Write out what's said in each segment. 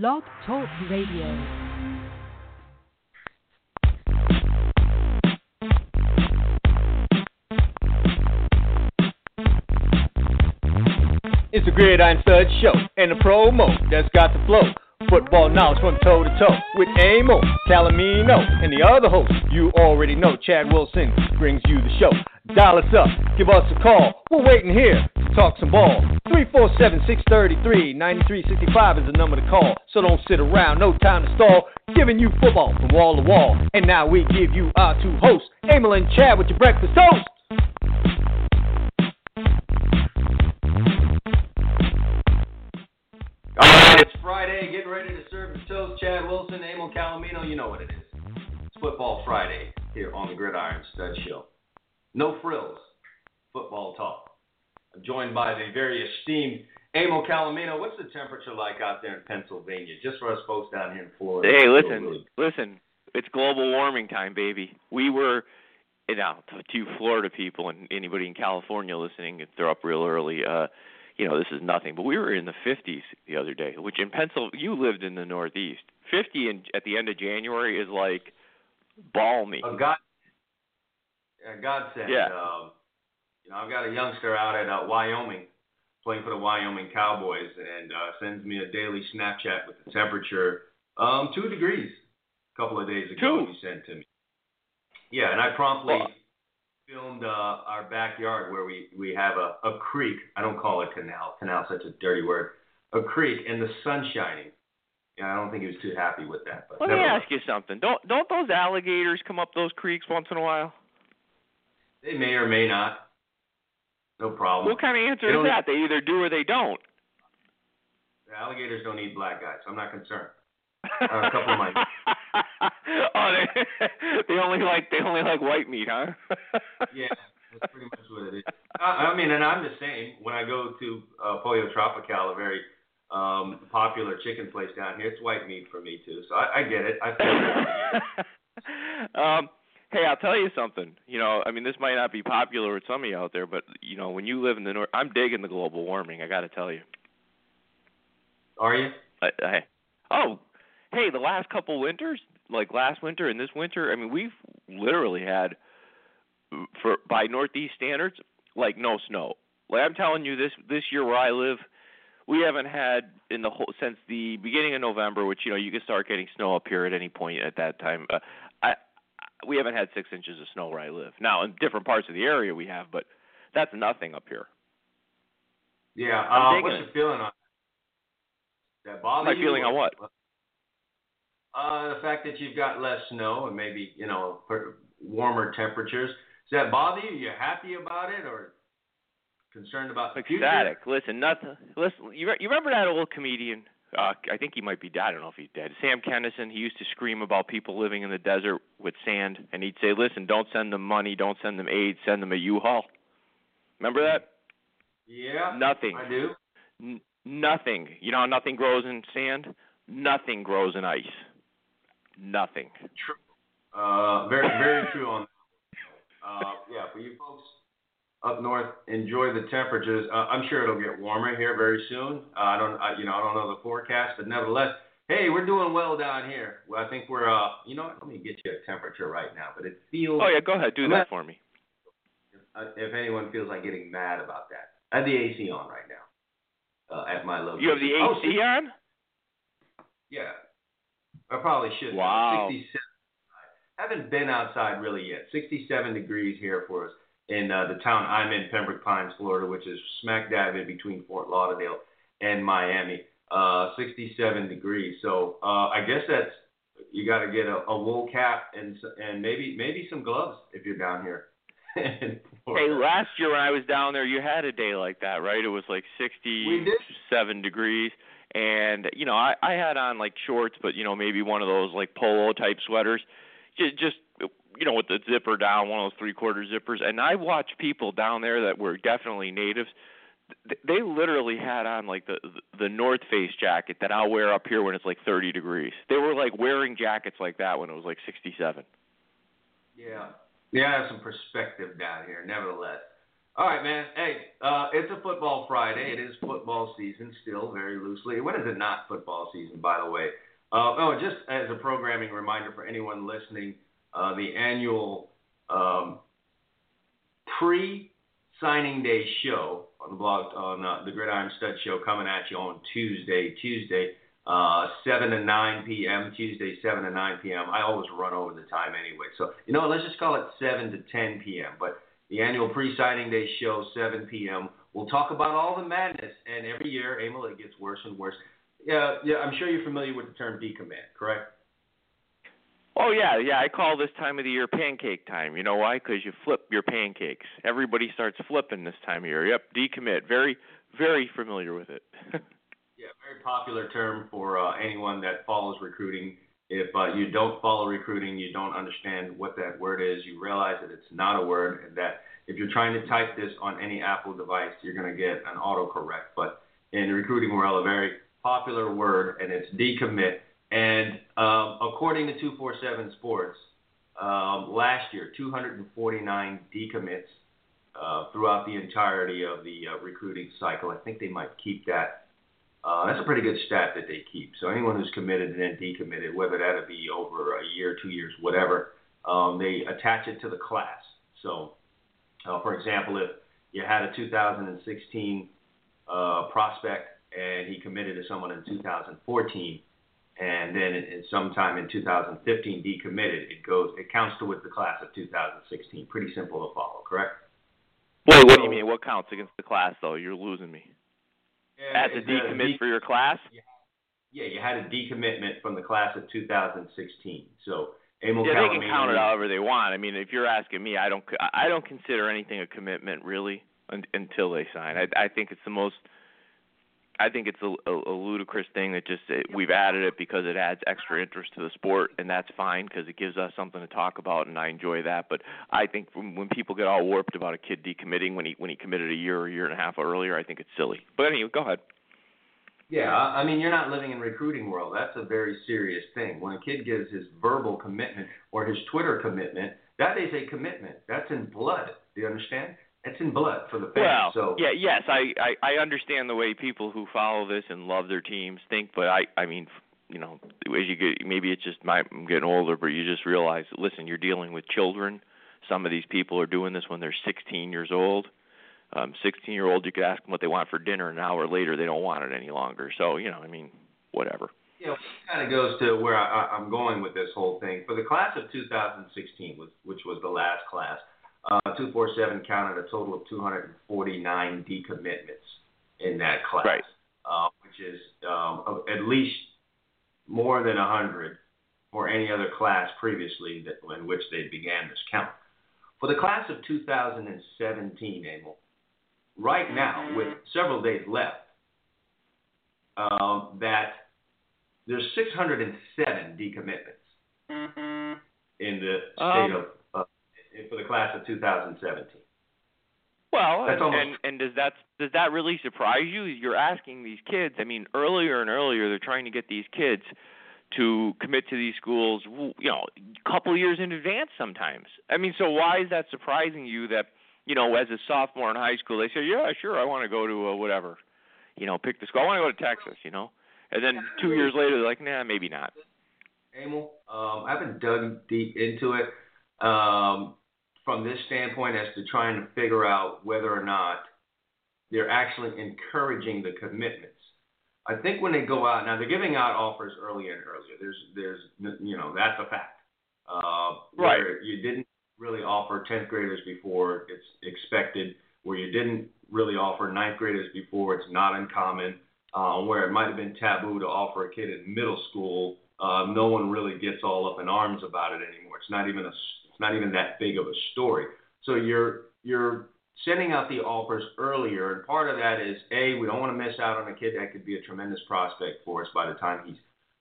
Blog Talk Radio. It's the GridIron Studs Show and the promo that's got the flow. Football knowledge from toe to toe with Emil Calomino and the other host you already know, Chad Wilson, brings you the show. Dial us up, give us a call. We're waiting here to talk some ball. 347-633-9365 is the number to call. So don't sit around, no time to stall. Giving you football from wall to wall. And now we give you our two hosts, Emil and Chad, with your breakfast toast. Friday, getting ready to serve the toast. Chad Wilson, Emil Calomino, you know what it is. It's Football Friday here on the GridIron Studs Show. No frills, football talk. I'm joined by the very esteemed Emil Calomino. What's the temperature like out there in Pennsylvania? Just for us folks down here in Florida. Hey, listen, it's global warming time, baby. We were, you know, to Florida people and anybody in California listening, if they're up real early, you know, this is nothing, but we were in the 50s the other day, which in Pennsylvania, you lived in the Northeast. 50 at the end of January is like balmy. A godsend. Yeah. You know, I've got a youngster out at Wyoming playing for the Wyoming Cowboys and sends me a daily Snapchat with the temperature 2 degrees a couple of days ago. He sent to me. Yeah, and I promptly... filmed our backyard where we have a creek. I don't call it canal. Canal's such a dirty word. A creek and the sun shining. Yeah, I don't think he was too happy with that. But let me ask you something. Don't those alligators come up those creeks once in a while? They may or may not. No problem. What kind of answer is that? They either do or they don't. The alligators don't eat black guys, so I'm not concerned. A couple of mine. Oh, they only like white meat, huh? Yeah, that's pretty much what it is. I mean, and I'm the same. When I go to Pollo Tropical, a very popular chicken place down here, it's white meat for me too. So I get it. I feel it. Hey, I'll tell you something. You know, I mean, this might not be popular with some of you out there, but you know, when you live in the north, I'm digging the global warming. I got to tell you. Are you? Hey, the last couple winters, like last winter and this winter, I mean, we've literally had, by Northeast standards, like no snow. Like I'm telling you, this year where I live, we haven't had since the beginning of November, which, you know, you can start getting snow up here at any point at that time. We haven't had 6 inches of snow where I live. Now, in different parts of the area we have, but that's nothing up here. Yeah, what's your feeling on that? My feeling on what? The fact that you've got less snow and maybe, you know, warmer temperatures. Does that bother you? Are you happy about it or concerned about the future? Ecstatic. Listen, nothing. Listen, you remember that old comedian? I think he might be dead. I don't know if he's dead. Sam Kennison, he used to scream about people living in the desert with sand. And he'd say, listen, don't send them money. Don't send them aid. Send them a U-Haul. Remember that? Yeah. Nothing. I do. Nothing. You know how nothing grows in sand? Nothing grows in ice. Nothing. True. Very, very true on that. Yeah, for you folks up north, enjoy the temperatures. I'm sure it'll get warmer here very soon. I don't know the forecast, but nevertheless, hey, we're doing well down here. Well, I think we're, you know, let me get you a temperature right now, but it feels. Oh yeah, go ahead, do that for me. If anyone feels like getting mad about that, I have the AC on right now at my location. You have the AC on? Yeah. I probably should. Wow. 67. I haven't been outside really yet. 67 degrees here for us in the town I'm in, Pembroke Pines, Florida, which is smack dab in between Fort Lauderdale and Miami. 67 degrees. So I guess that's you got to get a wool cap and maybe some gloves if you're down here. Hey, last year when I was down there, you had a day like that, right? It was like 67 degrees. And, you know, I had on, like, shorts, but, you know, maybe one of those, like, polo-type sweaters, just, you know, with the zipper down, one of those three-quarter zippers. And I watched people down there that were definitely natives. They literally had on, like, the North Face jacket that I'll wear up here when it's, like, 30 degrees. They were, like, wearing jackets like that when it was, like, 67. Yeah. Yeah, I have some perspective down here, nevertheless. All right, man. Hey, it's a football Friday. It is football season still, very loosely. When is it not football season, by the way? Just as a programming reminder for anyone listening, the annual pre-signing day show on the blog, on the GridIron Studs Show, coming at you on Tuesday, 7 to 9 p.m., Tuesday, 7 to 9 p.m. I always run over the time anyway. So, you know, let's just call it 7 to 10 p.m., but the annual pre-signing day show, 7 p.m. We'll talk about all the madness, and every year, Emil, it gets worse and worse. Yeah, I'm sure you're familiar with the term decommand, correct? Oh, yeah. I call this time of the year pancake time. You know why? Because you flip your pancakes. Everybody starts flipping this time of year. Yep, decommit. Very, very familiar with it. Yeah, very popular term for anyone that follows recruiting. If you don't follow recruiting, you don't understand what that word is. You realize that it's not a word, and that if you're trying to type this on any Apple device, you're going to get an autocorrect. But in the recruiting world, a very popular word, and it's decommit. And according to 247 Sports, last year, 249 decommits throughout the entirety of the recruiting cycle. I think they might keep that. That's a pretty good stat that they keep. So anyone who's committed and then decommitted, whether that be over a year, 2 years, whatever, they attach it to the class. So, for example, if you had a 2016 prospect and he committed to someone in 2014, and then sometime in 2015 decommitted, it counts towards the class of 2016. Pretty simple to follow, correct? Well, what do you mean? What counts against the class, though? You're losing me. As a decommit for your class? Yeah, you had a decommitment from the class of 2016. So, Emil Calomino, they can count it however they want. I mean, if you're asking me, I don't consider anything a commitment really until they sign. I think it's the most. I think it's a ludicrous thing that we've added it because it adds extra interest to the sport, and that's fine because it gives us something to talk about, and I enjoy that. But I think when people get all warped about a kid decommitting when he committed a year or a year and a half earlier, I think it's silly. But anyway, go ahead. Yeah, I mean, you're not living in recruiting world. That's a very serious thing. When a kid gives his verbal commitment or his Twitter commitment, that is a commitment. That's in blood. Do you understand? It's in blood for the fans. Well, so. Yeah, yes, I understand the way people who follow this and love their teams think, but I mean, you know, as you get, maybe it's just I'm getting older, but you just realize, listen, you're dealing with children. Some of these people are doing this when they're 16 years old. 16-year-old, you could ask them what they want for dinner, an hour later they don't want it any longer. So, you know, I mean, whatever. Yeah, you know, it kind of goes to where I'm going with this whole thing. For the class of 2016, which was the last class, 247 counted a total of 249 decommitments in that class, right. Which is at least more than 100 for any other class previously in which they began this count. For the class of 2017, Emil, right now, with several days left, that there's 607 decommitments in the state of for the class of 2017. Well, and does that really surprise you? You're asking these kids. I mean, earlier and earlier, they're trying to get these kids to commit to these schools, you know, a couple of years in advance sometimes. I mean, so why is that surprising you that, you know, as a sophomore in high school, they say, yeah, sure, I want to go to whatever, you know, pick the school. I want to go to Texas, you know. And then 2 years later, they're like, nah, maybe not. Emil, I haven't dug deep into it. From this standpoint as to trying to figure out whether or not they're actually encouraging the commitments. I think when they go out, now they're giving out offers earlier and earlier. There's you know, that's a fact. Right. Where you didn't really offer 10th graders before, it's expected. Where you didn't really offer 9th graders before, it's not uncommon. Where it might have been taboo to offer a kid in middle school, no one really gets all up in arms about it anymore. It's not even that big of a story. So you're sending out the offers earlier, and part of that is, A, we don't want to miss out on a kid that could be a tremendous prospect for us by the time he's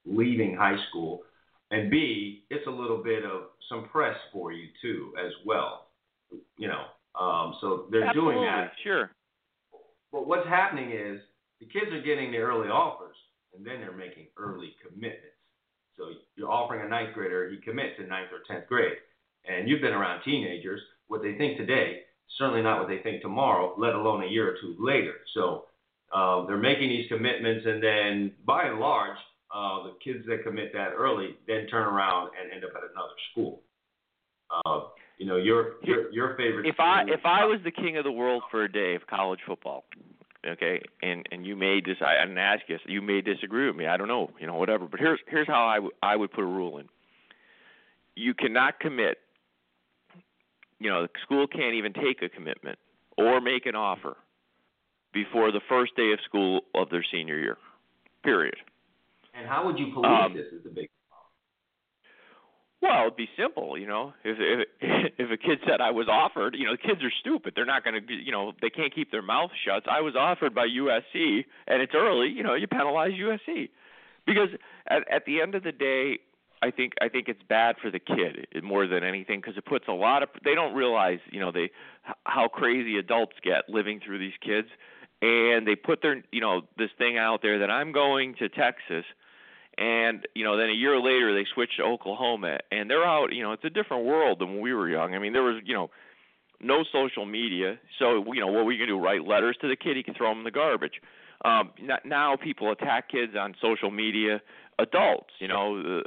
leaving high school, and B, it's a little bit of some press for you too as well. You know, so they're Absolutely. Doing that. Sure. But what's happening is the kids are getting the early offers, and then they're making early commitments. So you're offering a ninth grader, he commits in ninth or 10th grade. And you've been around teenagers. What they think today certainly not what they think tomorrow, let alone a year or two later. So they're making these commitments, and then by and large, the kids that commit that early then turn around and end up at another school. You know, your favorite. If I was the king of the world for a day of college football, okay, and you may decide, I'm gonna ask you, so you may disagree with me. I don't know, you know, whatever. But here's how I would put a rule in. You cannot commit. You know, the school can't even take a commitment or make an offer before the first day of school of their senior year. Period. And how would you police this? Is the big. Well, it'd be simple, you know. If a kid said I was offered, you know, the kids are stupid. They're not going to, you know, they can't keep their mouth shut. I was offered by USC, and it's early. You know, you penalize USC because at the end of the day, I think it's bad for the kid more than anything because it puts a lot of. They don't realize, you know, how crazy adults get living through these kids, and they put their, you know, this thing out there that I'm going to Texas. And, you know, then a year later they switched to Oklahoma, and they're out, you know, it's a different world than when we were young. I mean, there was, you know, no social media. So, you know, what were you going to do, write letters to the kid? He could throw them in the garbage. Now people attack kids on social media, adults, you know,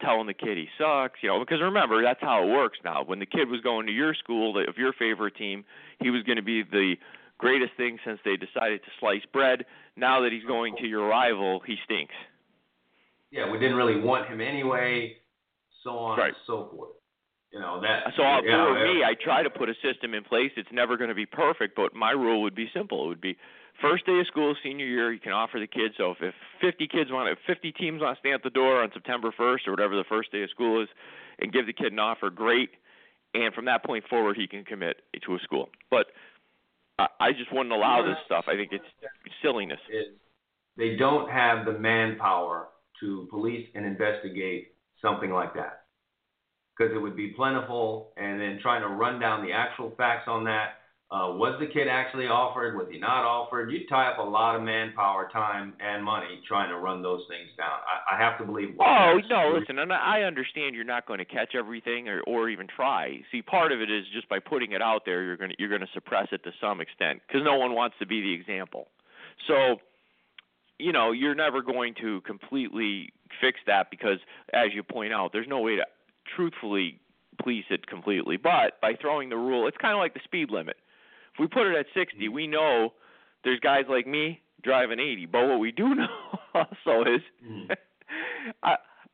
telling the kid he sucks, you know, because remember, that's how it works now. When the kid was going to your school, of your favorite team, he was going to be the greatest thing since they decided to slice bread. Now that he's going to your rival, he stinks. Yeah, we didn't really want him anyway, so on right. And so forth. You know that. So for me, I try to put a system in place. It's never going to be perfect, but my rule would be simple. It would be first day of school, senior year. You can offer the kids. So if 50 teams want to stand at the door on September 1st or whatever the first day of school is, and give the kid an offer, great. And from that point forward, he can commit to a school. But I just wouldn't allow this stuff. I think it's silliness. They don't have the manpower to police and investigate something like that, because it would be plentiful, and then trying to run down the actual facts on that. Was the kid actually offered? Was he not offered? You'd tie up a lot of manpower, time, and money trying to run those things down. I have to believe. Oh, no, listen, and I understand you're not going to catch everything or even try. See, part of it is just by putting it out there, you're going to suppress it to some extent, because no one wants to be the example. So, you know, you're never going to completely fix that because, as you point out, there's no way to truthfully police it completely. But by throwing the rule, it's kind of like the speed limit. If we put it at 60, we know there's guys like me driving 80. But what we do know also is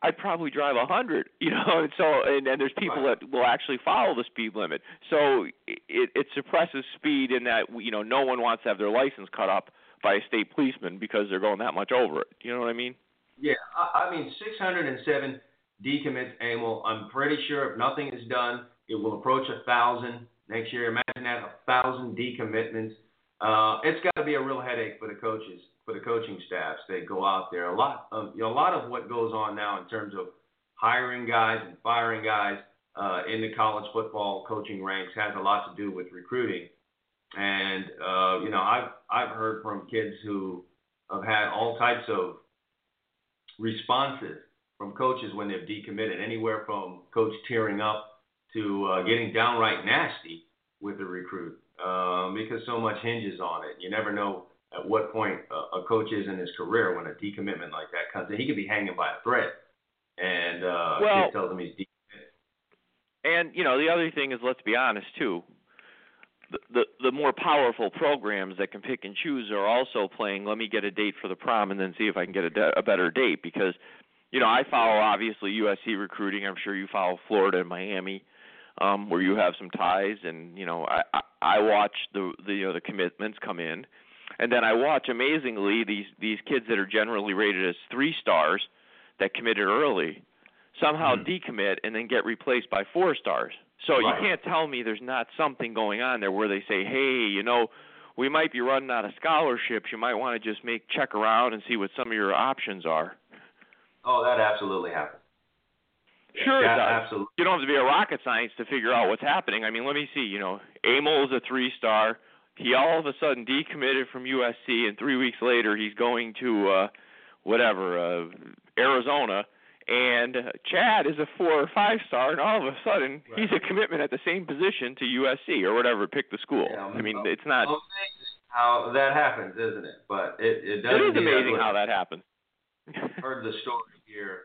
I'd probably drive 100, you know. And so, and there's people that will actually follow the speed limit. So it suppresses speed in that, you know, no one wants to have their license cut up by a state policeman because they're going that much over it. You know what I mean? Yeah. I mean, 607 decommits annual. I'm pretty sure if nothing is done, it will approach 1,000 next year. Imagine that, 1,000 decommitments. It's got to be a real headache for the coaches, for the coaching staffs that go out there. A lot of what goes on now in terms of hiring guys and firing guys in the college football coaching ranks has a lot to do with recruiting. And, you know, I've heard from kids who have had all types of responses from coaches when they've decommitted, anywhere from coach tearing up to getting downright nasty with the recruit because so much hinges on it. You never know at what point a coach is in his career when a decommitment like that comes in. He could be hanging by a thread, and a kid tells him he's decommitted. And, you know, the other thing is, let's be honest, too. The more powerful programs that can pick and choose are also playing, let me get a date for the prom and then see if I can get a better date, because, you know, I follow, obviously, USC recruiting. I'm sure you follow Florida and Miami, where you have some ties. And, you know, I watch the commitments come in. And then I watch, amazingly, these kids that are generally rated as 3 stars that committed early somehow decommit and then get replaced by 4 stars. So you can't tell me there's not something going on there where they say, hey, you know, we might be running out of scholarships. You might want to just check around and see what some of your options are. Oh, that absolutely happens. Sure that it does. Absolutely. You don't have to be a rocket science to figure out what's happening. I mean, let me see. You know, Emil is a 3-star. He all of a sudden decommitted from USC, and 3 weeks later he's going to Arizona. And Chad is a 4 or 5 star, and all of a sudden right. he's a commitment at the same position to USC or whatever. Pick the school. Yeah, I mean, it's not how that happens, isn't it? But it does. It is amazing how that happens. Heard the story here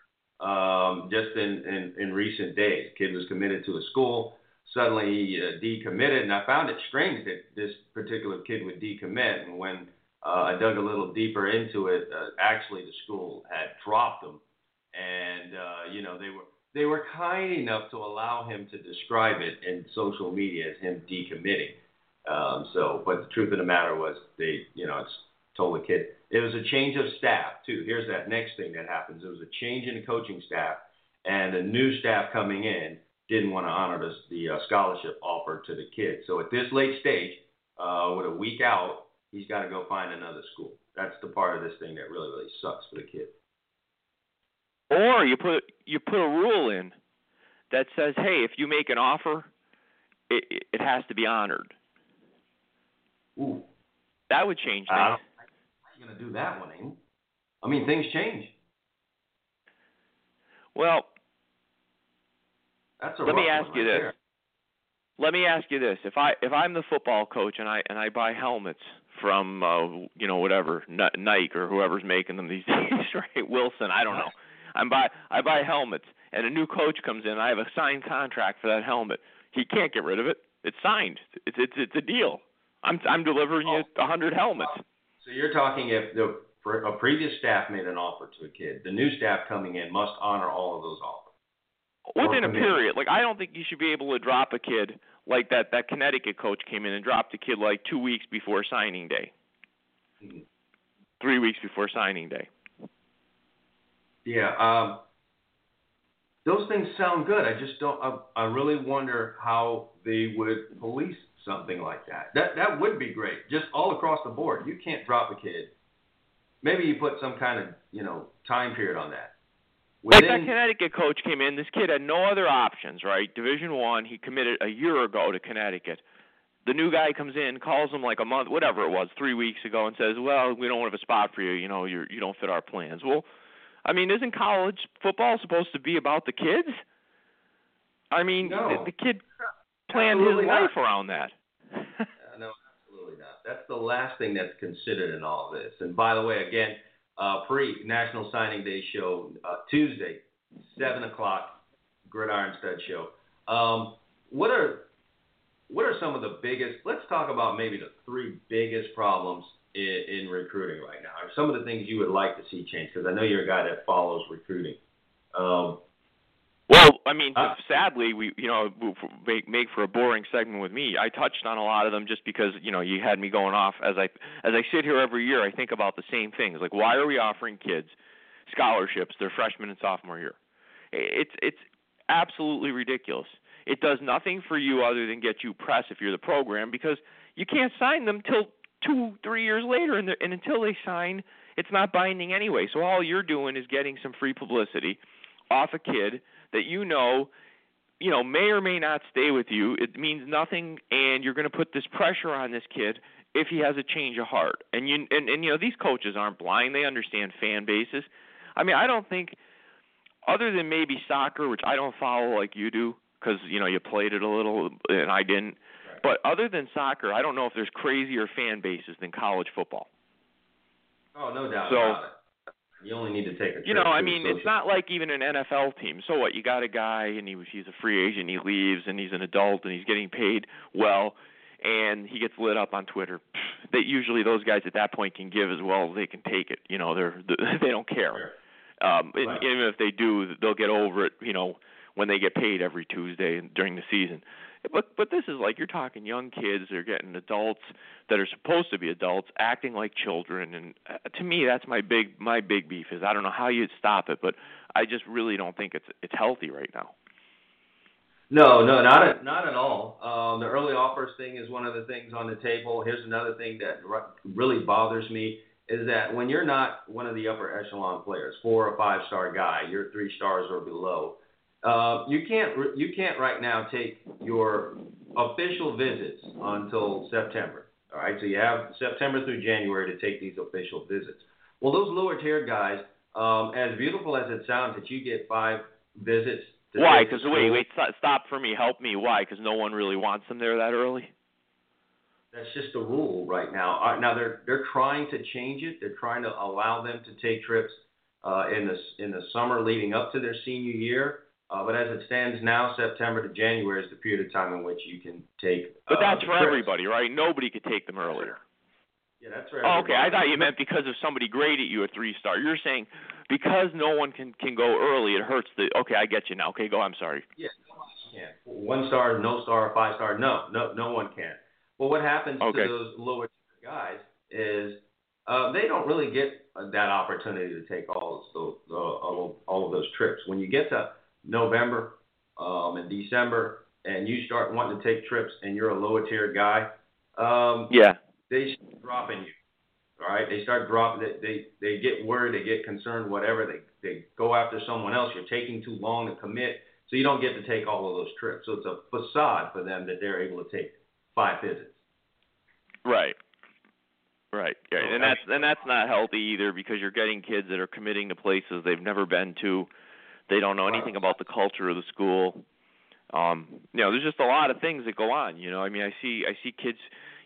just in recent days. Kid was committed to a school. Suddenly he decommitted, and I found it strange that this particular kid would decommit. And when I dug a little deeper into it, actually the school had dropped him. And, you know, they were kind enough to allow him to describe it in social media as him decommitting. But the truth of the matter was they told the kid. It was a change of staff, too. Here's that next thing that happens. It was a change in the coaching staff, and the new staff coming in didn't want to honor the scholarship offered to the kid. So at this late stage, with a week out, he's got to go find another school. That's the part of this thing that really, really sucks for the kid. Or you put a rule in that says, hey, if you make an offer, it has to be honored. Ooh. That would change things. How are you going to do that one, Amy? I mean, things change. Well, Let me ask you this: if I'm the football coach and I buy helmets from whatever Nike or whoever's making them these days, right? Wilson, I don't know. I buy helmets, and a new coach comes in. I have a signed contract for that helmet. He can't get rid of it. It's signed. It's a deal. I'm delivering you 100 helmets. So you're talking if a previous staff made an offer to a kid, the new staff coming in must honor all of those offers. Within a period. Like, I don't think you should be able to drop a kid like that. That Connecticut coach came in and dropped a kid like 2 weeks before signing day. Mm-hmm. 3 weeks before signing day. Yeah, those things sound good. I just don't. I really wonder how they would police something like that. That would be great, just all across the board. You can't drop a kid. Maybe you put some kind of time period on that. Like that Connecticut coach came in. This kid had no other options, right? Division I. He committed a year ago to Connecticut. The new guy comes in, calls him like a month, whatever it was, 3 weeks ago, and says, "Well, we don't have a spot for you. You don't fit our plans." Well. I mean, isn't college football supposed to be about the kids? I mean, no. The kid planned absolutely his life not. Around that. No, absolutely not. That's the last thing that's considered in all this. And by the way, again, pre-National Signing Day show, Tuesday, 7 o'clock, GridIron Studs Show. What are some of the biggest – let's talk about maybe the 3 biggest problems in recruiting right now, or some of the things you would like to see change, because I know you're a guy that follows recruiting. Sadly, we make for a boring segment with me. I touched on a lot of them just because you had me going off. As I sit here every year, I think about the same things. Like, why are we offering kids scholarships their freshman and sophomore year? It's absolutely ridiculous. It does nothing for you other than get you press if you're the program, because you can't sign them till 2-3 years later, and until they sign, it's not binding anyway. So all you're doing is getting some free publicity off a kid that may or may not stay with you. It means nothing, and you're going to put this pressure on this kid if he has a change of heart. And these coaches aren't blind; they understand fan bases. I mean, I don't think, other than maybe soccer, which I don't follow like you do, because you played it a little and I didn't. But other than soccer, I don't know if there's crazier fan bases than college football. Oh, no doubt about it. You only need to take a trip. It's not like even an NFL team. So what? You got a guy, and he's a free agent, he leaves, and he's an adult, and he's getting paid well, and he gets lit up on Twitter. That usually those guys at that point can give as well as they can take it. They don't care. Right. Even if they do, they'll get over it, when they get paid every Tuesday during the season. But this is like, you're talking young kids. They're getting adults that are supposed to be adults acting like children. And to me, that's my big beef is I don't know how you'd stop it, but I just really don't think it's healthy right now. No, not at all. The early offers thing is one of the things on the table. Here's another thing that really bothers me is that when you're not one of the upper echelon players, 4 or 5 star guy, you're 3 stars or below. You can't right now take your official visits until September. All right, so you have September through January to take these official visits. Well, those lower tier guys As beautiful as it sounds, that you get 5 visits. Why? Because wait, stop for me. Help me. Why? Because no one really wants them there that early. That's just the rule right now. Now they're trying to change it. They're trying to allow them to take trips in the summer leading up to their senior year. But as it stands now, September to January is the period of time in which you can take. But that's for everybody, right? Nobody could take them earlier. Yeah, that's right. Oh, okay, I thought you meant because if somebody graded you a 3-star. You're saying because no one can go early, it hurts the. Okay, I get you now. Okay, go. I'm sorry. Yeah, no one can. 1 star, no star, 5-star, no one can. Well, what happens to those lower guys is they don't really get that opportunity to take all of those trips. When you get to November and December, and you start wanting to take trips, and you're a lower tier guy, they start dropping you. All right, they start dropping. They get worried, they get concerned, whatever. They go after someone else. You're taking too long to commit, so you don't get to take all of those trips. So it's a facade for them that they're able to take 5 visits. Right. Yeah. Okay. And that's not healthy either, because you're getting kids that are committing to places they've never been to. They don't know anything about the culture of the school. There's just a lot of things that go on. I see kids.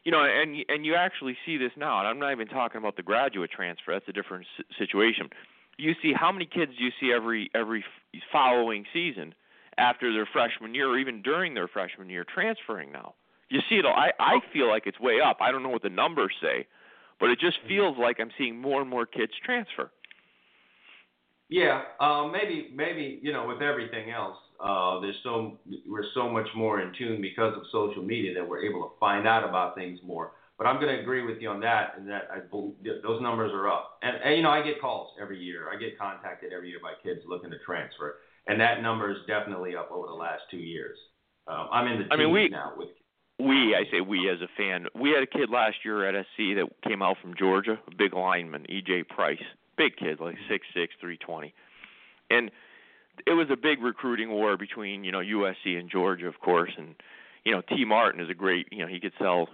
And you actually see this now. And I'm not even talking about the graduate transfer. That's a different situation. You see how many kids you see every following season after their freshman year, or even during their freshman year, transferring now. You see it all. I feel like it's way up. I don't know what the numbers say, but it just feels like I'm seeing more and more kids transfer. Yeah, maybe with everything else, we're so much more in tune because of social media that we're able to find out about things more. But I'm going to agree with you on that, and that those numbers are up. And I get calls every year. I get contacted every year by kids looking to transfer, and that number is definitely up over the last 2 years. I'm in the teens now with. I say we as a fan. We had a kid last year at SC that came out from Georgia, a big lineman, E.J. Price. Big kid, like 6'6", 320. And it was a big recruiting war between, USC and Georgia, of course. And, T. Martin is a great, he could sell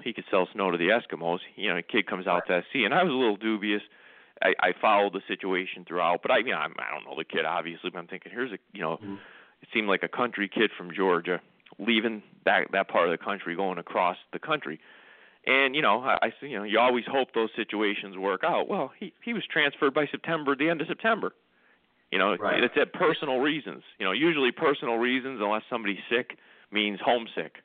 snow to the Eskimos. A kid comes out to SC. And I was a little dubious. I followed the situation throughout. But, I don't know the kid, obviously. But I'm thinking, here's a, it seemed like a country kid from Georgia leaving that part of the country, going across the country. And, I you always hope those situations work out. Well, he was transferred by September, the end of September. It's at personal reasons. Usually personal reasons, unless somebody's sick, means homesick.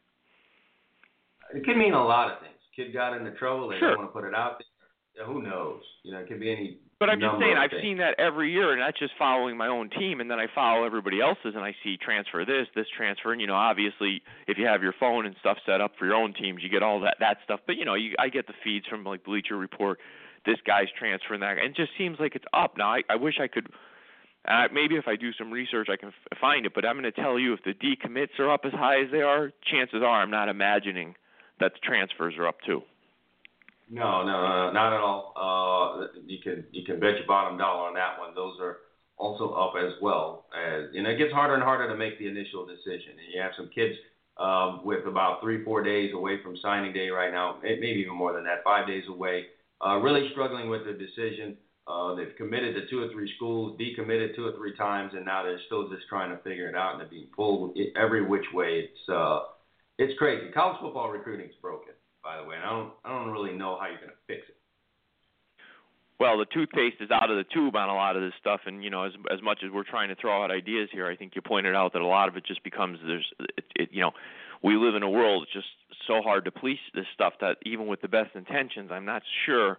It can mean a lot of things. Kid got into trouble. They don't want to put it out there. Who knows? It could be any. But I'm just saying, I've seen that every year, and that's just following my own team, and then I follow everybody else's, and I see transfer this transfer, and, obviously, if you have your phone and stuff set up for your own teams, you get all that stuff. But, I get the feeds from, like, Bleacher Report, this guy's transferring that guy. It just seems like it's up. Now, I wish I could maybe if I do some research, I can find it, but I'm going to tell you if the decommits are up as high as they are, chances are I'm not imagining that the transfers are up, too. No, not at all. You can bet your bottom dollar on that one. Those are also up as well. It gets harder and harder to make the initial decision. And you have some kids with about 3-4 days away from signing day right now, maybe even more than that, 5 days away, really struggling with the decision. They've committed to 2 or 3 schools, decommitted 2 or 3 times, and now they're still just trying to figure it out, and they're being pulled every which way. It's crazy. College football recruiting's broken, by the way, and I don't really know how you're going to fix it. Well, the toothpaste is out of the tube on a lot of this stuff, and as much as we're trying to throw out ideas here, I think you pointed out that a lot of it just becomes we live in a world that's just so hard to police this stuff that even with the best intentions, I'm not sure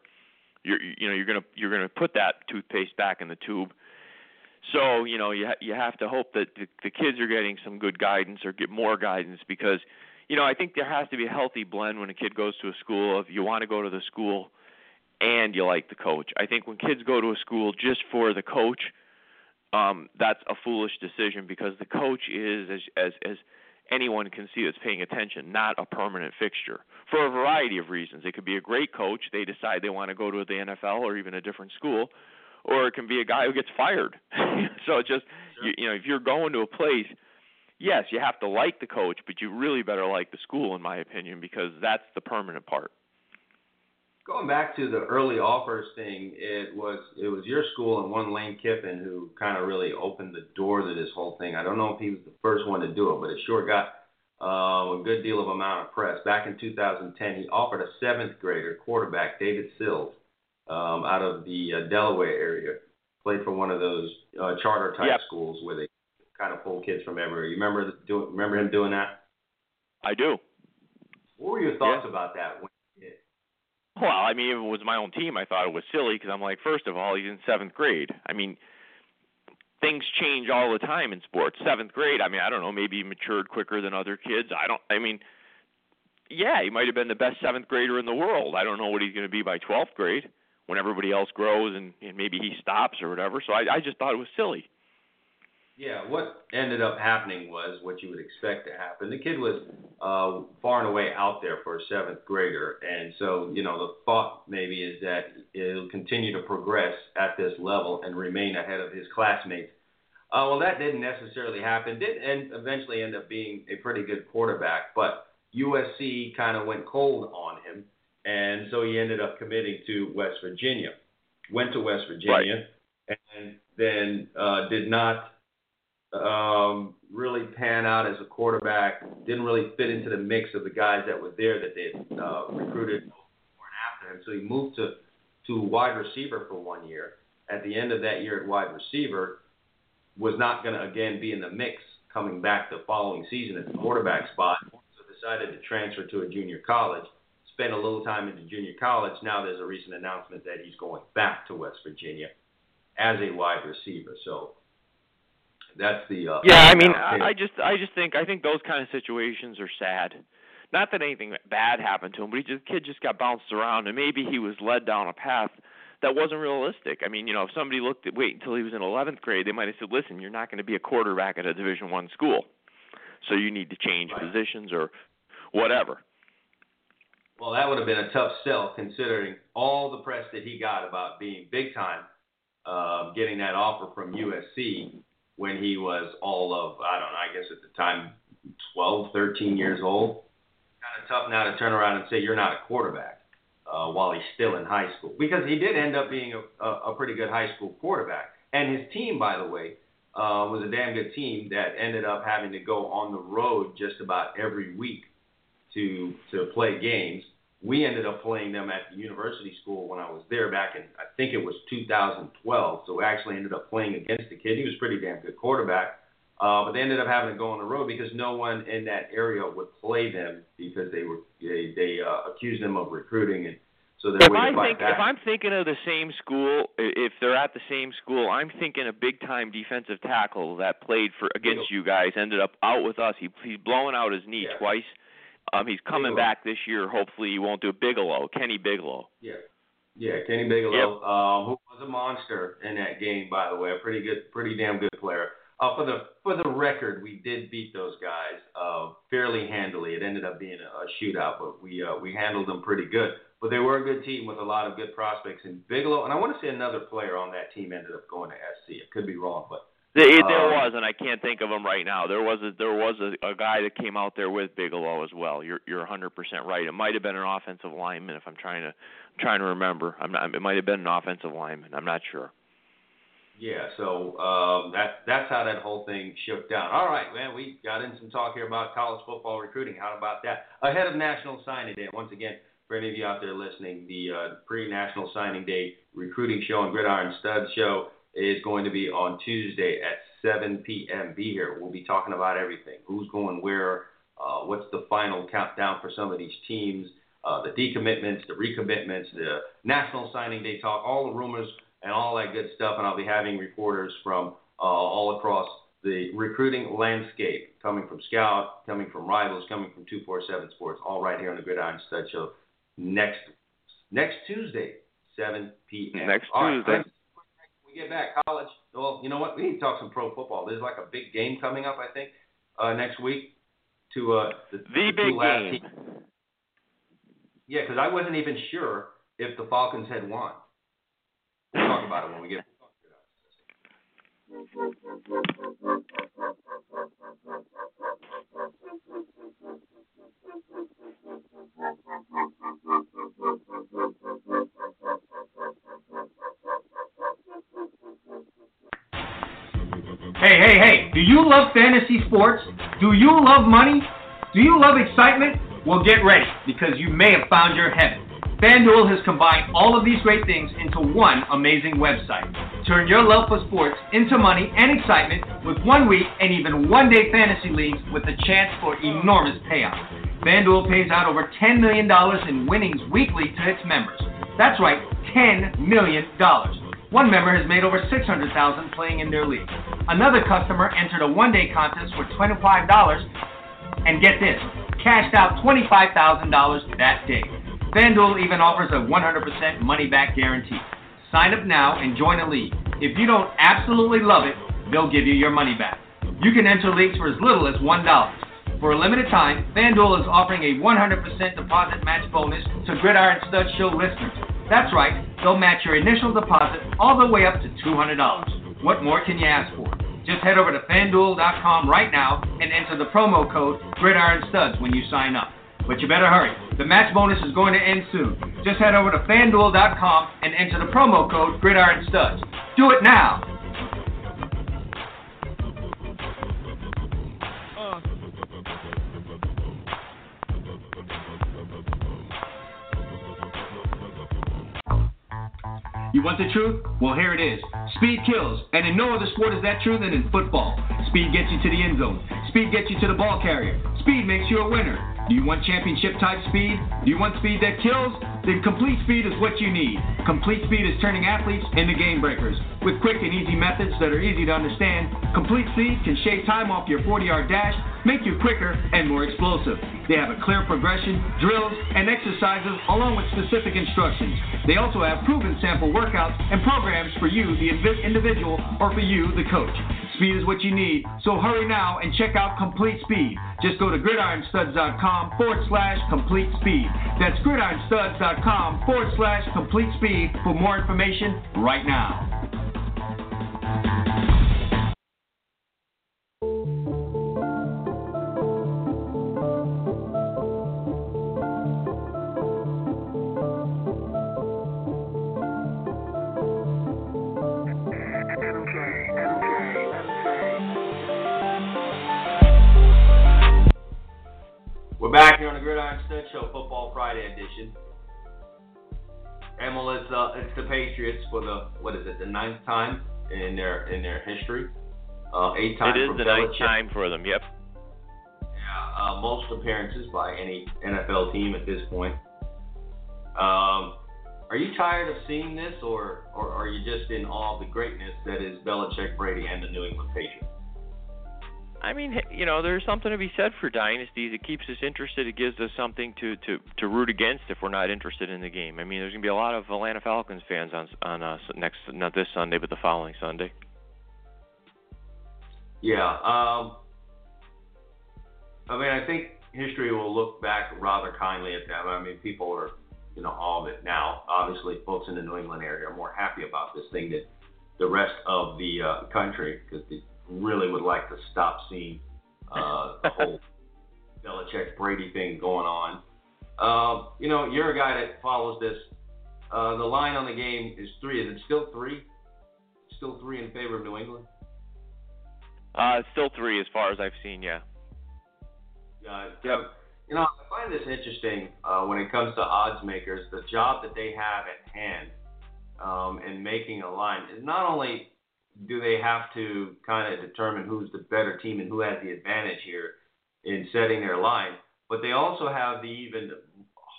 you're going to put that toothpaste back in the tube. So you have to hope that the kids are getting some good guidance or get more guidance because. I think there has to be a healthy blend when a kid goes to a school if you want to go to the school and you like the coach. I think when kids go to a school just for the coach, that's a foolish decision because the coach is, as anyone can see that's paying attention, not a permanent fixture for a variety of reasons. It could be a great coach. They decide they want to go to the NFL or even a different school, or it can be a guy who gets fired. So it's just, if you're going to a place – yes, you have to like the coach, but you really better like the school, in my opinion, because that's the permanent part. Going back to the early offers thing, it was your school and one Lane Kiffin who kind of really opened the door to this whole thing. I don't know if he was the first one to do it, but it sure got a good deal of amount of press. Back in 2010, he offered a seventh grader quarterback, David Sills, out of the Delaware area. Played for one of those charter type schools where they kind of pull kids from everywhere. You remember him doing that? I do. What were your thoughts about that? Well, I mean, if it was my own team, I thought it was silly because I'm like, first of all, he's in seventh grade. I mean, things change all the time in sports. Seventh grade, I mean, I don't know, maybe he matured quicker than other kids. He might have been the best seventh grader in the world. I don't know what he's going to be by 12th grade when everybody else grows and maybe he stops or whatever. So I just thought it was silly. Yeah, what ended up happening was what you would expect to happen. The kid was far and away out there for a seventh grader, and so, you know, the thought maybe is that it'll continue to progress at this level and remain ahead of his classmates. Well, that didn't necessarily happen. Did eventually end up being a pretty good quarterback, but USC kind of went cold on him, and so he ended up committing to West Virginia. Went to West Virginia, right. And then did not really pan out as a quarterback, didn't really fit into the mix of the guys that were there that they had recruited after him. So he moved to wide receiver for 1 year. At the end of that year at wide receiver, was not going to, again, be in the mix coming back the following season at the quarterback spot, so decided to transfer to a junior college, spent a little time at the junior college. Now there's a recent announcement that he's going back to West Virginia as a wide receiver. So that's the I think those kind of situations are sad. Not that anything bad happened to him, but the kid just got bounced around, and maybe he was led down a path that wasn't realistic. I mean, you know, if somebody wait until he was in 11th grade, they might have said, "Listen, you're not going to be a quarterback at a Division I school, so you need to change positions or whatever." Well, that would have been a tough sell considering all the press that he got about being big time, getting that offer from USC. When he was all of, I guess at the time, 12, 13 years old. Kind of tough now to turn around and say you're not a quarterback while he's still in high school. Because he did end up being a pretty good high school quarterback. And his team, by the way, was a damn good team that ended up having to go on the road just about every week to play games. We ended up playing them at the university school when I was there back in, I think it was 2012. So we actually ended up playing against the kid. He was a pretty damn good quarterback. But they ended up having to go on the road because no one in that area would play them because they accused them of recruiting. And so they're way to fight back. If I'm thinking of the same school, if they're at the same school, I'm thinking a big-time defensive tackle that played against you guys ended up out with us. He's blown out his knee twice. He's coming back this year. Hopefully he won't do Bigelow, Kenny Bigelow. Yeah, Kenny Bigelow, who was a monster in that game, by the way. A pretty good, pretty damn good player. For the record, we did beat those guys fairly handily. It ended up being a shootout, but we handled them pretty good. But they were a good team with a lot of good prospects. And Bigelow, and I want to say another player on that team ended up going to SC. It could be wrong, but there was, and I can't think of him right now. There was a guy that came out there with Bigelow as well. You're 100% right. It might have been an offensive lineman if I'm trying to remember. It might have been an offensive lineman. I'm not sure. Yeah. So that's how that whole thing shook down. All right, man. We got in some talk here about college football recruiting. How about that? Ahead of National Signing Day. Once again, for any of you out there listening, the pre-National Signing Day recruiting show and Gridiron Studs Show is going to be on Tuesday at 7 p.m. Be here. We'll be talking about everything. Who's going where, what's the final countdown for some of these teams, the decommitments, the recommitments, the National Signing Day talk, all the rumors and all that good stuff. And I'll be having reporters from all across the recruiting landscape, coming from Scout, coming from Rivals, coming from 247 Sports, all right here on the Gridiron Stud Show next Tuesday, 7 p.m. Next Tuesday. Right. Get back college. Well, you know what? We need to talk some pro football. There's like a big game coming up, I think, next week. To the big game. Team. Yeah, because I wasn't even sure if the Falcons had won. We'll talk about it when we get. Hey, do you love fantasy sports? Do you love money? Do you love excitement? Well, get ready, because you may have found your heaven. FanDuel has combined all of these great things into one amazing website. Turn your love for sports into money and excitement with 1 week and even one-day fantasy leagues with a chance for enormous payout. FanDuel pays out over $10 million in winnings weekly to its members. That's right, $10 million. One member has made over $600,000 playing in their league. Another customer entered a one-day contest for $25, and get this, cashed out $25,000 that day. FanDuel even offers a 100% money-back guarantee. Sign up now and join a league. If you don't absolutely love it, they'll give you your money back. You can enter leagues for as little as $1. For a limited time, FanDuel is offering a 100% deposit match bonus to GridIron Studs Show listeners. That's right, they'll match your initial deposit all the way up to $200. What more can you ask for? Just head over to FanDuel.com right now and enter the promo code GridIronStuds when you sign up. But you better hurry. The match bonus is going to end soon. Just head over to FanDuel.com and enter the promo code GridIronStuds. Do it now! You want the truth? Well, here it is. Speed kills, and in no other sport is that true than in football. Speed gets you to the end zone. Speed gets you to the ball carrier. Speed makes you a winner. Do you want championship-type speed? Do you want speed that kills? Then Complete Speed is what you need. Complete Speed is turning athletes into game breakers. With quick and easy methods that are easy to understand, Complete Speed can shave time off your 40-yard dash, make you quicker and more explosive. They have a clear progression, drills, and exercises along with specific instructions. They also have proven sample workouts and programs for you, the individual, or for you, the coach. Speed is what you need, so hurry now and check out Complete Speed. Just go to gridironstuds.com/Complete Speed. That's gridironstuds.com/Complete Speed for more information right now. We're back here on the GridIron Studs Show, Football Friday edition. Emil, it's the Patriots for the, the ninth time in their history. Eight times. It is the ninth time for them. Yep. Yeah, most appearances by any NFL team at this point. Are you tired of seeing this, or are you just in awe of the greatness that is Belichick, Brady, and the New England Patriots? I mean, you know, there's something to be said for dynasties. It keeps us interested. It gives us something to root against if we're not interested in the game. I mean, there's going to be a lot of Atlanta Falcons fans on us next, not this Sunday, but the following Sunday. Yeah. I mean, I think history will look back rather kindly at that. I mean, people are, you know, all of it now. Obviously, folks in the New England area are more happy about this thing than the rest of the country, because the really would like to stop seeing the whole Belichick Brady thing going on. You know, you're a guy that follows this. The line on the game is 3. Is it still 3? Still 3 in favor of New England? Still 3 as far as I've seen, yeah. You know, I find this interesting when it comes to odds makers, the job that they have at hand in making a line is not only do they have to kind of determine who's the better team and who has the advantage here in setting their line, but they also have the even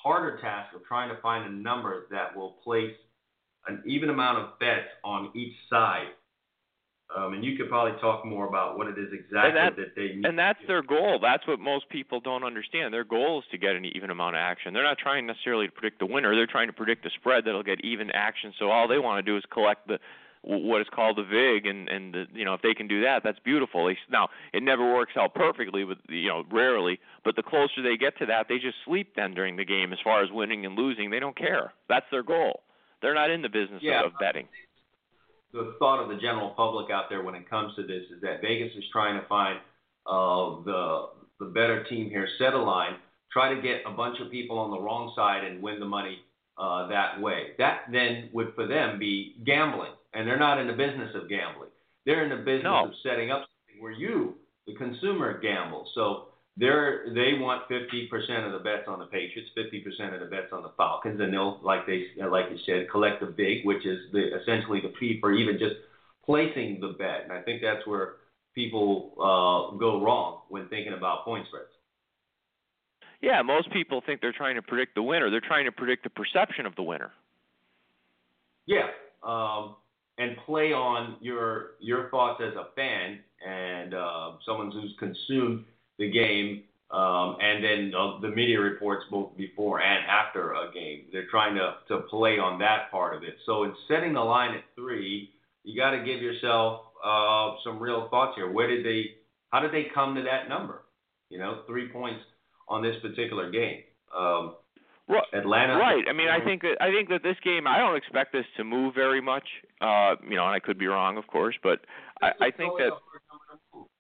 harder task of trying to find a number that will place an even amount of bets on each side. And you could probably talk more about what it is exactly that they need. And that's their goal. That's what most people don't understand. Their goal is to get an even amount of action. They're not trying necessarily to predict the winner. They're trying to predict the spread that'll get even action. So all they want to do is collect the what is called the vig, and the, you know, if they can do that, that's beautiful. Now, it never works out perfectly, with, you know, rarely, but the closer they get to that, they just sleep then during the game as far as winning and losing. They don't care. That's their goal. They're not in the business of betting. The thought of the general public out there when it comes to this is that Vegas is trying to find the better team here, set a line, try to get a bunch of people on the wrong side and win the money that way. That then would, for them, be gambling. And they're not in the business of gambling. They're in the business of setting up something where you, the consumer, gamble. So they want 50% of the bets on the Patriots, 50% of the bets on the Falcons, and they'll, like you said, collect the big, which is essentially the fee for even just placing the bet. And I think that's where people go wrong when thinking about point spreads. Yeah, most people think they're trying to predict the winner. They're trying to predict the perception of the winner. Yeah, and play on your thoughts as a fan and someone who's consumed the game, and then the media reports both before and after a game. They're trying to play on that part of it. So in setting the line at 3, you got to give yourself some real thoughts here. How did they come to that number? 3 points on this particular game. Atlanta. Right. I mean, I think that this game, I don't expect this to move very much. And I could be wrong, of course, but I think that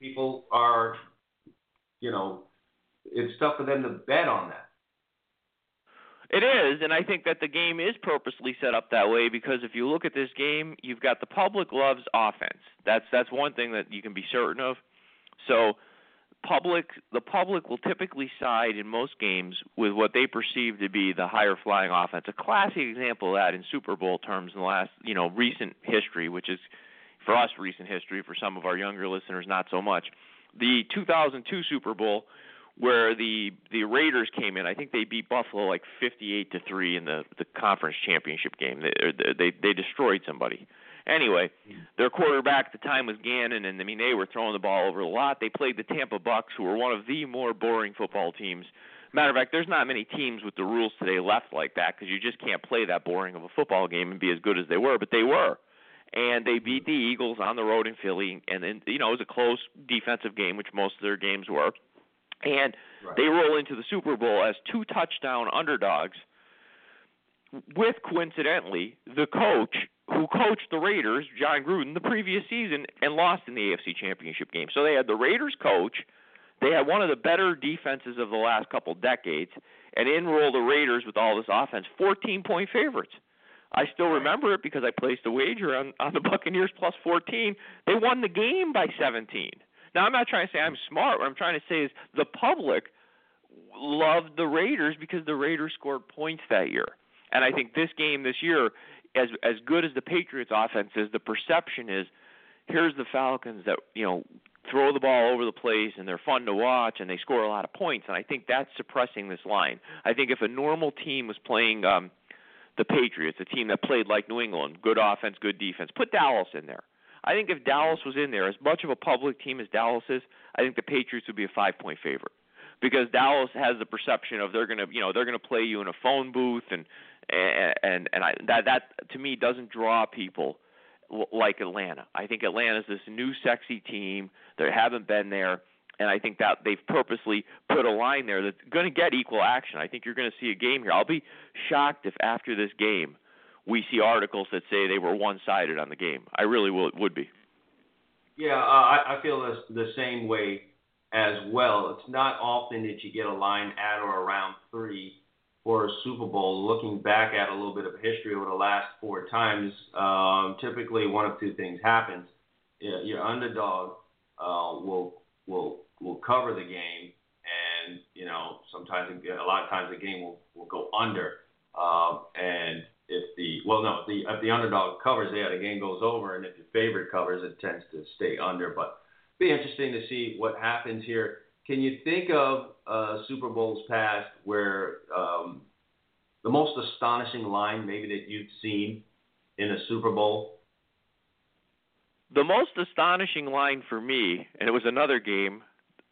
people are, it's tough for them to bet on that. It is, and I think that the game is purposely set up that way because if you look at this game, you've got the public loves offense. That's one thing that you can be certain of. So the public will typically side in most games with what they perceive to be the higher flying offense. A classic example of that in Super Bowl terms in the last, recent history, which is for us recent history, for some of our younger listeners not so much. The 2002 Super Bowl where the Raiders came in, I think they beat Buffalo like 58-3 in the conference championship game. They destroyed somebody. Anyway, their quarterback at the time was Gannon, and they were throwing the ball over a lot. They played the Tampa Bucks, who were one of the more boring football teams. Matter of fact, there's not many teams with the rules today left like that because you just can't play that boring of a football game and be as good as they were, but they were. And they beat the Eagles on the road in Philly, and then, it was a close defensive game, which most of their games were. And they roll into the Super Bowl as 2-touchdown underdogs with, coincidentally, the coach who coached the Raiders, John Gruden, the previous season and lost in the AFC Championship game. So they had the Raiders coach. They had one of the better defenses of the last couple decades, and in rolled the Raiders with all this offense, 14-point favorites. I still remember it because I placed a wager on the Buccaneers plus 14. They won the game by 17. Now, I'm not trying to say I'm smart. What I'm trying to say is the public loved the Raiders because the Raiders scored points that year. And I think this game this year, as good as the Patriots' offense is, the perception is here's the Falcons that, throw the ball over the place and they're fun to watch and they score a lot of points. And I think that's suppressing this line. I think if a normal team was playing the Patriots, a team that played like New England, good offense, good defense, put Dallas in there. I think if Dallas was in there, as much of a public team as Dallas is, I think the Patriots would be a 5-point favorite because Dallas has the perception of they're going to play you in a phone booth and that to me doesn't draw people like Atlanta. I think Atlanta's this new sexy team that haven't been there, and I think that they've purposely put a line there that's going to get equal action. I think you're going to see a game here. I'll be shocked if after this game we see articles that say they were one-sided on the game. I really would be. Yeah, I feel the same way as well. It's not often that you get a line at or around 3 for a Super Bowl. Looking back at a little bit of history over the last 4 times, typically one of 2 things happens. Your underdog will cover the game, and sometimes a lot of times the game will go under, and if the underdog covers, the game goes over, and if your favorite covers, it tends to stay under. But it'll be interesting to see what happens here. Can you think of Super Bowls past where the most astonishing line maybe that you've seen in a Super Bowl? The most astonishing line for me, and it was another game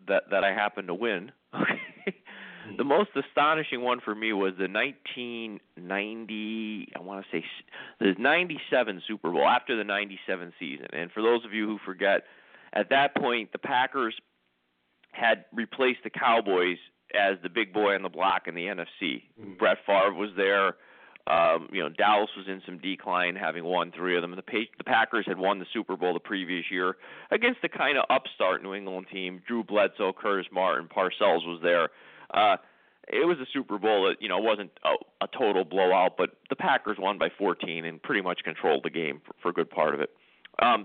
that I happened to win. The most astonishing one for me was the 97 Super Bowl, after the 97 season. And for those of you who forget, at that point, the Packers had replaced the Cowboys as the big boy on the block in the NFC. Mm-hmm. Brett Favre was there. Dallas was in some decline, having won 3 of them. The Packers had won the Super Bowl the previous year against the kind of upstart New England team. Drew Bledsoe, Curtis Martin, Parcells was there. It was a Super Bowl that, wasn't a total blowout, but the Packers won by 14 and pretty much controlled the game for a good part of it.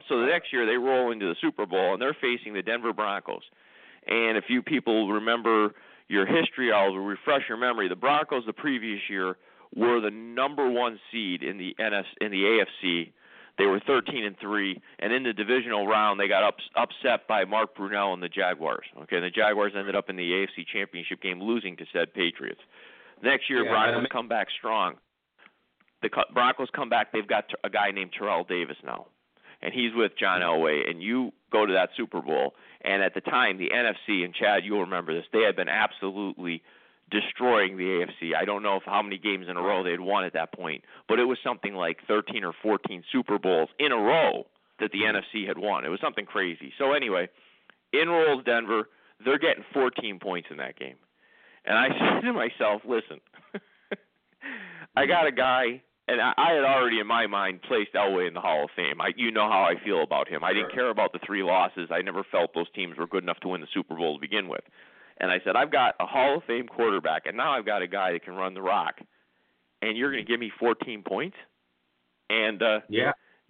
So the next year they roll into the Super Bowl, and they're facing the Denver Broncos. And if you people remember your history, I'll refresh your memory. The Broncos the previous year were the number one seed in the AFC. They were 13-3, and in the divisional round, they got upset by Mark Brunell and the Jaguars. Okay, the Jaguars ended up in the AFC Championship game losing to said Patriots. Next year, Broncos come back strong. The Broncos come back. They've got a guy named Terrell Davis now, and he's with John Elway. And you go to that Super Bowl, and at the time, the NFC, and Chad, you'll remember this, they had been absolutely destroying the AFC. I don't know how many games in a row they had won at that point, but it was something like 13 or 14 Super Bowls in a row that the NFC had won. It was something crazy. So anyway, in rolls Denver. They're getting 14 points in that game. And I said to myself, listen, I got a guy, and I had already in my mind placed Elway in the Hall of Fame. You know how I feel about him. I didn't care about the three losses. I never felt those teams were good enough to win the Super Bowl to begin with. And I said, I've got a Hall of Fame quarterback, and now I've got a guy that can run the rock, and you're going to give me 14 points? And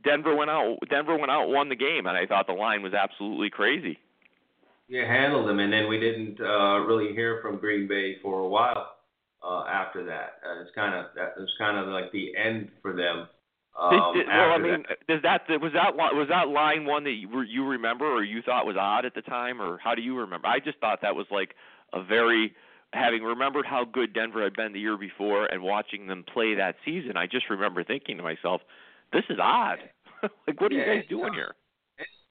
Denver went out, won the game, and I thought the line was absolutely crazy. You handled them, and then we didn't really hear from Green Bay for a while after that. It's kind of like the end for them. Was that line one that you remember or you thought was odd at the time, or how do you remember? I just thought that was like having remembered how good Denver had been the year before and watching them play that season, I just remember thinking to myself, this is odd. Like, what are you guys doing here?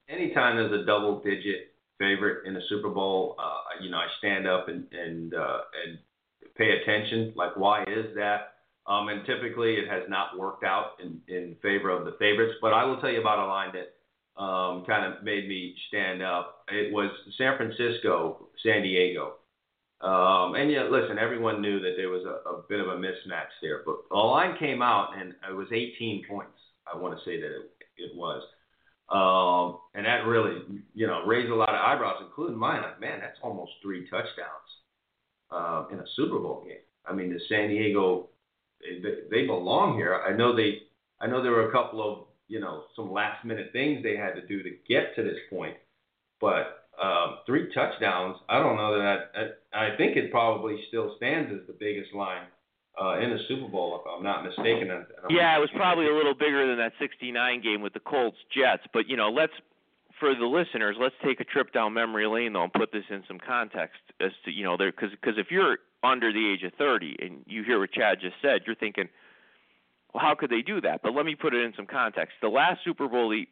Anytime there's a double-digit favorite in the Super Bowl, I stand up and pay attention. Like, why is that? And typically it has not worked out in favor of the favorites. But I will tell you about a line that kind of made me stand up. It was San Francisco, San Diego. Listen, everyone knew that there was a bit of a mismatch there. But the line came out, and it was 18 points. I want to say that it was. And that really, raised a lot of eyebrows, including mine. Like, man, that's almost 3 touchdowns in a Super Bowl game. I mean, the San Diego – they belong here. I know there were a couple of, some last-minute things they had to do to get to this point, but 3 touchdowns, I don't know that I think it probably still stands as the biggest line in the Super Bowl, if I'm not mistaken. It was probably a little bigger than that 69 game with the Colts-Jets, but, for the listeners, let's take a trip down memory lane, though, and put this in some context as to, because if you're under the age of 30 and you hear what Chad just said, you're thinking, well, how could they do that? But let me put it in some context. The last Super Bowl, the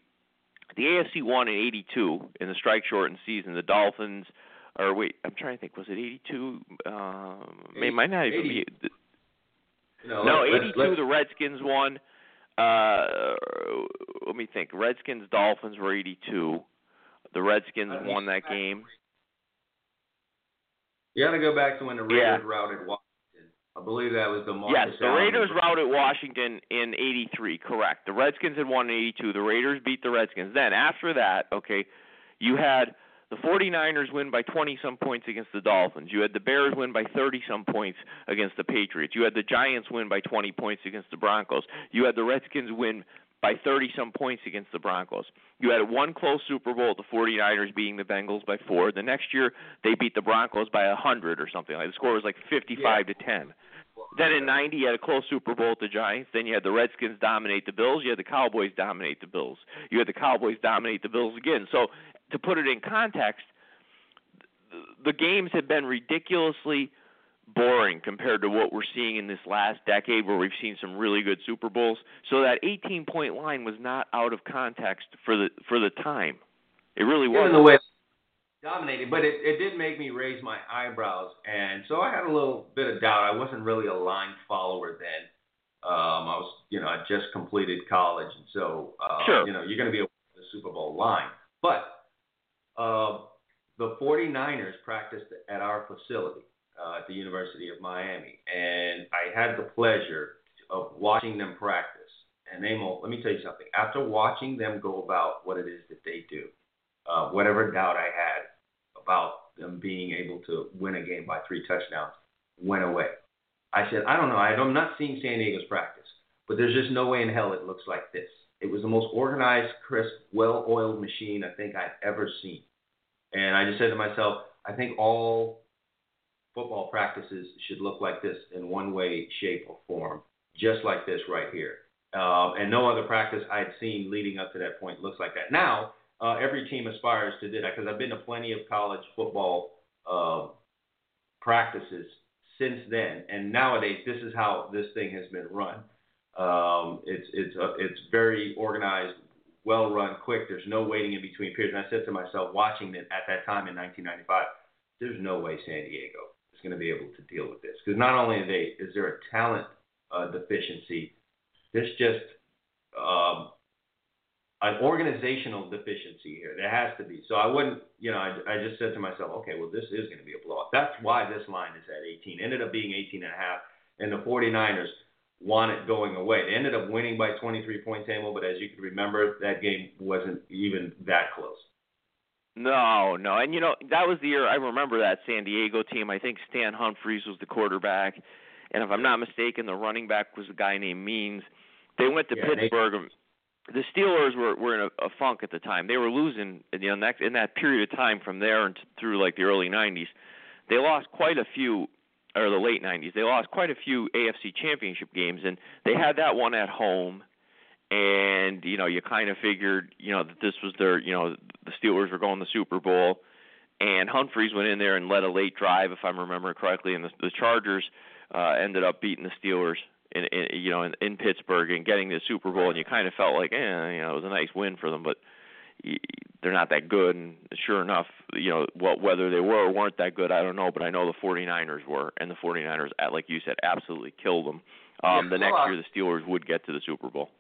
AFC won in 82 in the strike-shortened season. The Dolphins, or wait, I'm trying to think, was it 82? It might not even be. 82, the Redskins won. Let me think. Redskins, Dolphins were 82. The Redskins won that game. You got to go back to when the Raiders routed Washington. I believe that was the Marcus Allen. Yes, the Raiders routed Washington in 83, correct. The Redskins had won in 82. The Raiders beat the Redskins. Then after that, you had the 49ers win by 20-some points against the Dolphins. You had the Bears win by 30-some points against the Patriots. You had the Giants win by 20 points against the Broncos. You had the Redskins win by 30-some points against the Broncos. You had one close Super Bowl, the 49ers beating the Bengals by 4. The next year, they beat the Broncos by 100 or something. The score was like 55-10. Then in 90, you had a close Super Bowl at the Giants. Then you had the Redskins dominate the Bills. You had the Cowboys dominate the Bills. You had the Cowboys dominate the Bills again. So to put it in context, the games have been ridiculously boring compared to what we're seeing in this last decade, where we've seen some really good Super Bowls. So that 18-point line was not out of context for the time. It really was. In the way dominated, but it did make me raise my eyebrows, and so I had a little bit of doubt. I wasn't really a line follower then. I just completed college, and so sure. You're going to be aware of the Super Bowl line, but the 49ers practiced at our facility. At the University of Miami, and I had the pleasure of watching them practice. And let me tell you something. After watching them go about what it is that they do, whatever doubt I had about them being able to win a game by 3 touchdowns went away. I said, I don't know. I'm not seeing San Diego's practice, but there's just no way in hell it looks like this. It was the most organized, crisp, well-oiled machine I think I've ever seen. And I just said to myself, I think all football practices should look like this in one way, shape, or form, just like this right here. And no other practice I had seen leading up to that point looks like that. Now, every team aspires to do that because I've been to plenty of college football practices since then. And nowadays, this is how this thing has been run. It's very organized, well run, quick. There's no waiting in between periods. And I said to myself, watching it at that time in 1995, there's no way San Diego is going to be able to deal with this, because not only is there a talent deficiency, there's just an organizational deficiency here. There has to be. So I wouldn't, I just said to myself, okay, well, this is going to be a blowout. That's why this line is at 18. Ended up being 18.5, and the 49ers won it going away. They ended up winning by 23 points, Emil, but as you can remember, that game wasn't even that close. No. And, that was the year I remember that San Diego team. I think Stan Humphries was the quarterback. And if I'm not mistaken, the running back was a guy named Means. They went to Pittsburgh. The Steelers were in a funk at the time. They were losing in that period of time from there and through like the early 90s. They lost quite a few – or the late 90s, they lost quite a few AFC championship games, and they had that one at home, and, you kind of figured, that this was their, the Steelers were going to the Super Bowl, and Humphries went in there and led a late drive, if I'm remembering correctly, and the Chargers ended up beating the Steelers in Pittsburgh and getting the Super Bowl, and you kind of felt like, it was a nice win for them, but they're not that good, and sure enough, whether they were or weren't that good, I don't know, but I know the 49ers were, and the 49ers, like you said, absolutely killed them. The next year, the Steelers would get to the Super Bowl.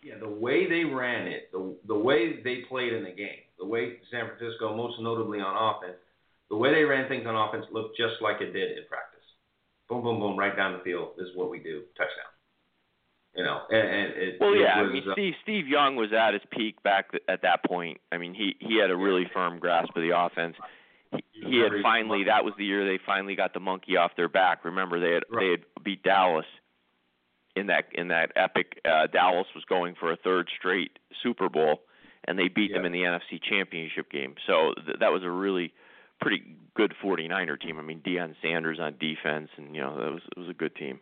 Yeah, the way they ran it, the way they played in the game, the way San Francisco, most notably on offense, the way they ran things on offense looked just like it did in practice. Boom, boom, boom, right down the field. This is what we do. Touchdown. Steve Young was at his peak at that point. I mean, he had a really firm grasp of the offense. He had finally, that was the year they finally got the monkey off their back. Remember, they had beat Dallas in that epic. Dallas was going for a third straight Super Bowl, and they beat them in the NFC Championship game. So that was a really pretty good 49er team. I mean, Deion Sanders on defense, and it was a good team.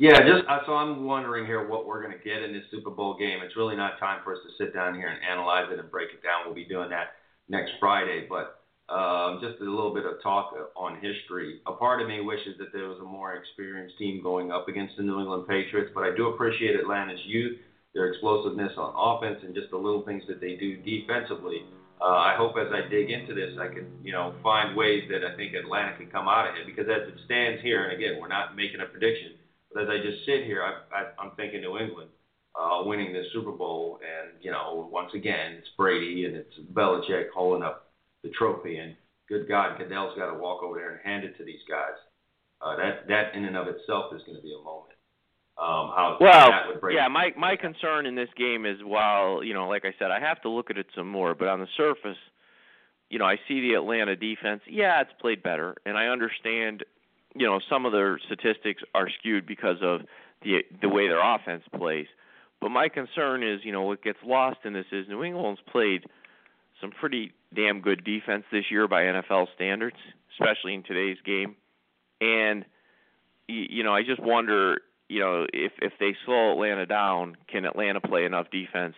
Yeah, so I'm wondering here what we're going to get in this Super Bowl game. It's really not time for us to sit down here and analyze it and break it down. We'll be doing that next Friday. But just a little bit of talk on history. A part of me wishes that there was a more experienced team going up against the New England Patriots, but I do appreciate Atlanta's youth, their explosiveness on offense, and just the little things that they do defensively. I hope as I dig into this, I can, find ways that I think Atlanta can come out of it. Because as it stands here, and again, we're not making a prediction, but as I just sit here, I'm thinking New England winning this Super Bowl. And, once again, it's Brady and it's Belichick holding up the trophy. And good God, Goodell's got to walk over there and hand it to these guys. That in and of itself is going to be a moment. That would break. Yeah, my concern in this game is, while, like I said, I have to look at it some more. But on the surface, I see the Atlanta defense. Yeah, it's played better. And I understand some of their statistics are skewed because of the way their offense plays. But my concern is, what gets lost in this is New England's played some pretty damn good defense this year by NFL standards, especially in today's game. And, I just wonder, if they slow Atlanta down, can Atlanta play enough defense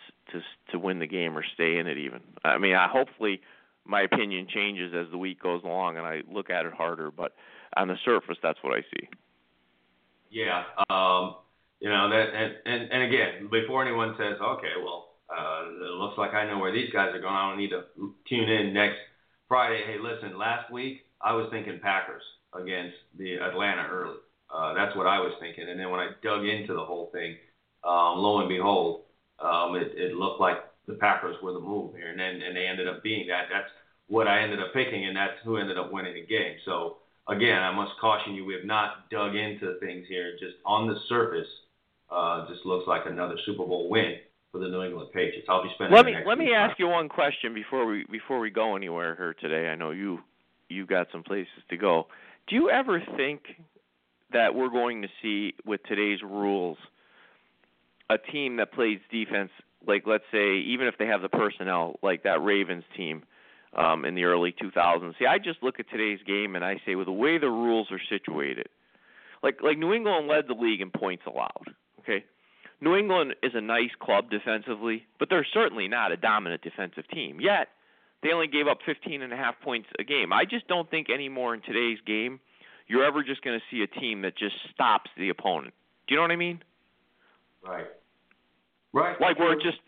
to win the game or stay in it even? I mean, hopefully my opinion changes as the week goes along and I look at it harder, but on the surface, that's what I see. Yeah, that, and again, before anyone says, okay, well, it looks like I know where these guys are going, I don't need to tune in next Friday. Hey, listen, last week I was thinking Packers against the Atlanta early. That's what I was thinking, and then when I dug into the whole thing, lo and behold, it looked like the Packers were the move here, and they ended up being that. That's what I ended up picking, and that's who ended up winning the game. So. Again, I must caution you, we have not dug into things here. Just on the surface, just looks like another Super Bowl win for the New England Patriots. I'll be spending Let me ask you one question before we go anywhere here today. I know you got some places to go. Do you ever think that we're going to see, with today's rules, a team that plays defense, like let's say even if they have the personnel like that Ravens team in the early 2000s. See, I just look at today's game and I say, with the way the rules are situated, like New England led the league in points allowed. Okay, New England is a nice club defensively, but they're certainly not a dominant defensive team. Yet they only gave up 15.5 points a game. I just don't think anymore in today's game you're ever just going to see a team that just stops the opponent. Do you know what I mean? Right. Right. Like we're just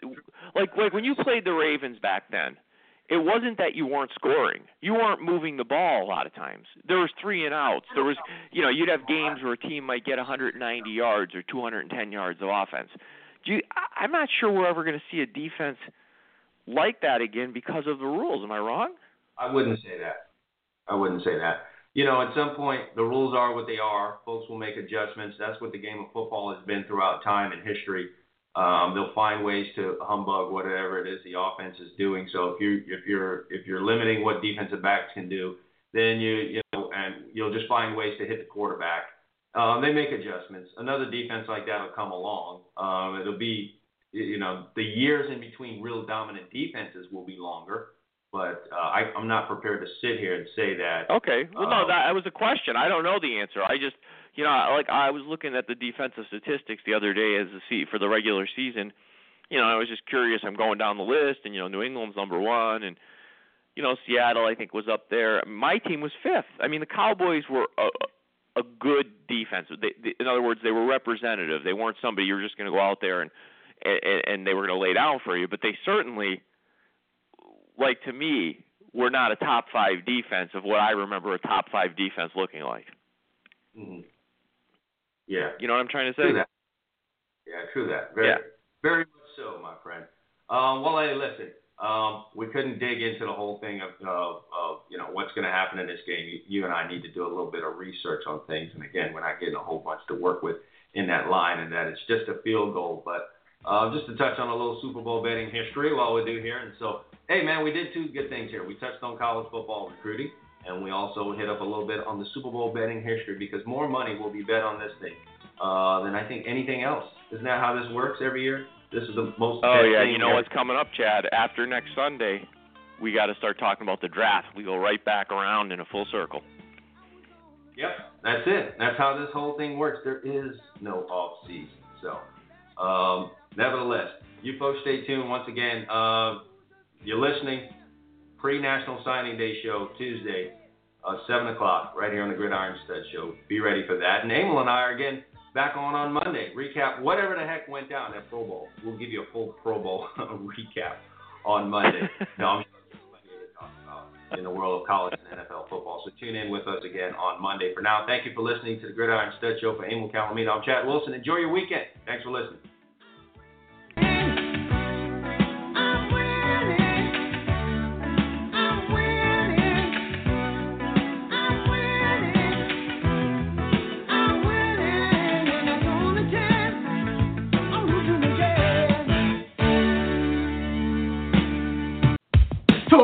like when you played the Ravens back then, it wasn't that you weren't scoring. You weren't moving the ball a lot of times. There was three and outs. There was, you know, you'd have games where a team might get 190 yards or 210 yards of offense. I'm not sure we're ever going to see a defense like that again because of the rules. Am I wrong? I wouldn't say that. You know, at some point, the rules are what they are. Folks will make adjustments. That's what the game of football has been throughout time and history. They'll find ways to humbug whatever it is the offense is doing. So if you're limiting what defensive backs can do, then you know, and you'll just find ways to hit the quarterback. They make adjustments. Another defense like that will come along. It'll be, you know, the years in between real dominant defenses will be longer. But I'm not prepared to sit here and say that. Okay. Well, no, that was a question. I don't know the answer. I just, you know, like I was looking at the defensive statistics the other day for the regular season. You know, I was just curious. I'm going down the list, and, you know, New England's number one, and, you know, Seattle, I think, was up there. My team was fifth. I mean, the Cowboys were a good defense. In other words, they were representative. They weren't somebody you were just going to go out there and they were going to lay down for you, but they certainly – like, to me, we're not a top-five defense of what I remember a top-five defense looking like. Mm-hmm. Yeah. You know what I'm trying to say? True that. Yeah, true that. Very, yeah. Very much so, my friend. Well, hey, listen, we couldn't dig into the whole thing of you know, what's going to happen in this game. You and I need to do a little bit of research on things. And, again, we're not getting a whole bunch to work with in that line and that it's just a field goal. But just to touch on a little Super Bowl betting history while we do here. And so – hey, man, we did two good things here. We touched on college football recruiting, and we also hit up a little bit on the Super Bowl betting history because more money will be bet on this thing than I think anything else. Isn't that how this works every year? This is the most. Oh, yeah, you know what's coming up, Chad? After next Sunday, we got to start talking about the draft. We go right back around in a full circle. Yep, that's it. That's how this whole thing works. There is no off season. So, nevertheless, you folks stay tuned once again. You're listening, pre-National Signing Day show, Tuesday, 7 o'clock, right here on the GridIron Studs Show. Be ready for that. And Emil and I are, again, back on Monday. Recap whatever the heck went down at Pro Bowl. We'll give you a full Pro Bowl recap on Monday. No, I'm sure there's plenty to talk about in the world of college and NFL football. So tune in with us again on Monday. For now, thank you for listening to the GridIron Studs Show. For Emil Calomino, I'm Chad Wilson. Enjoy your weekend. Thanks for listening.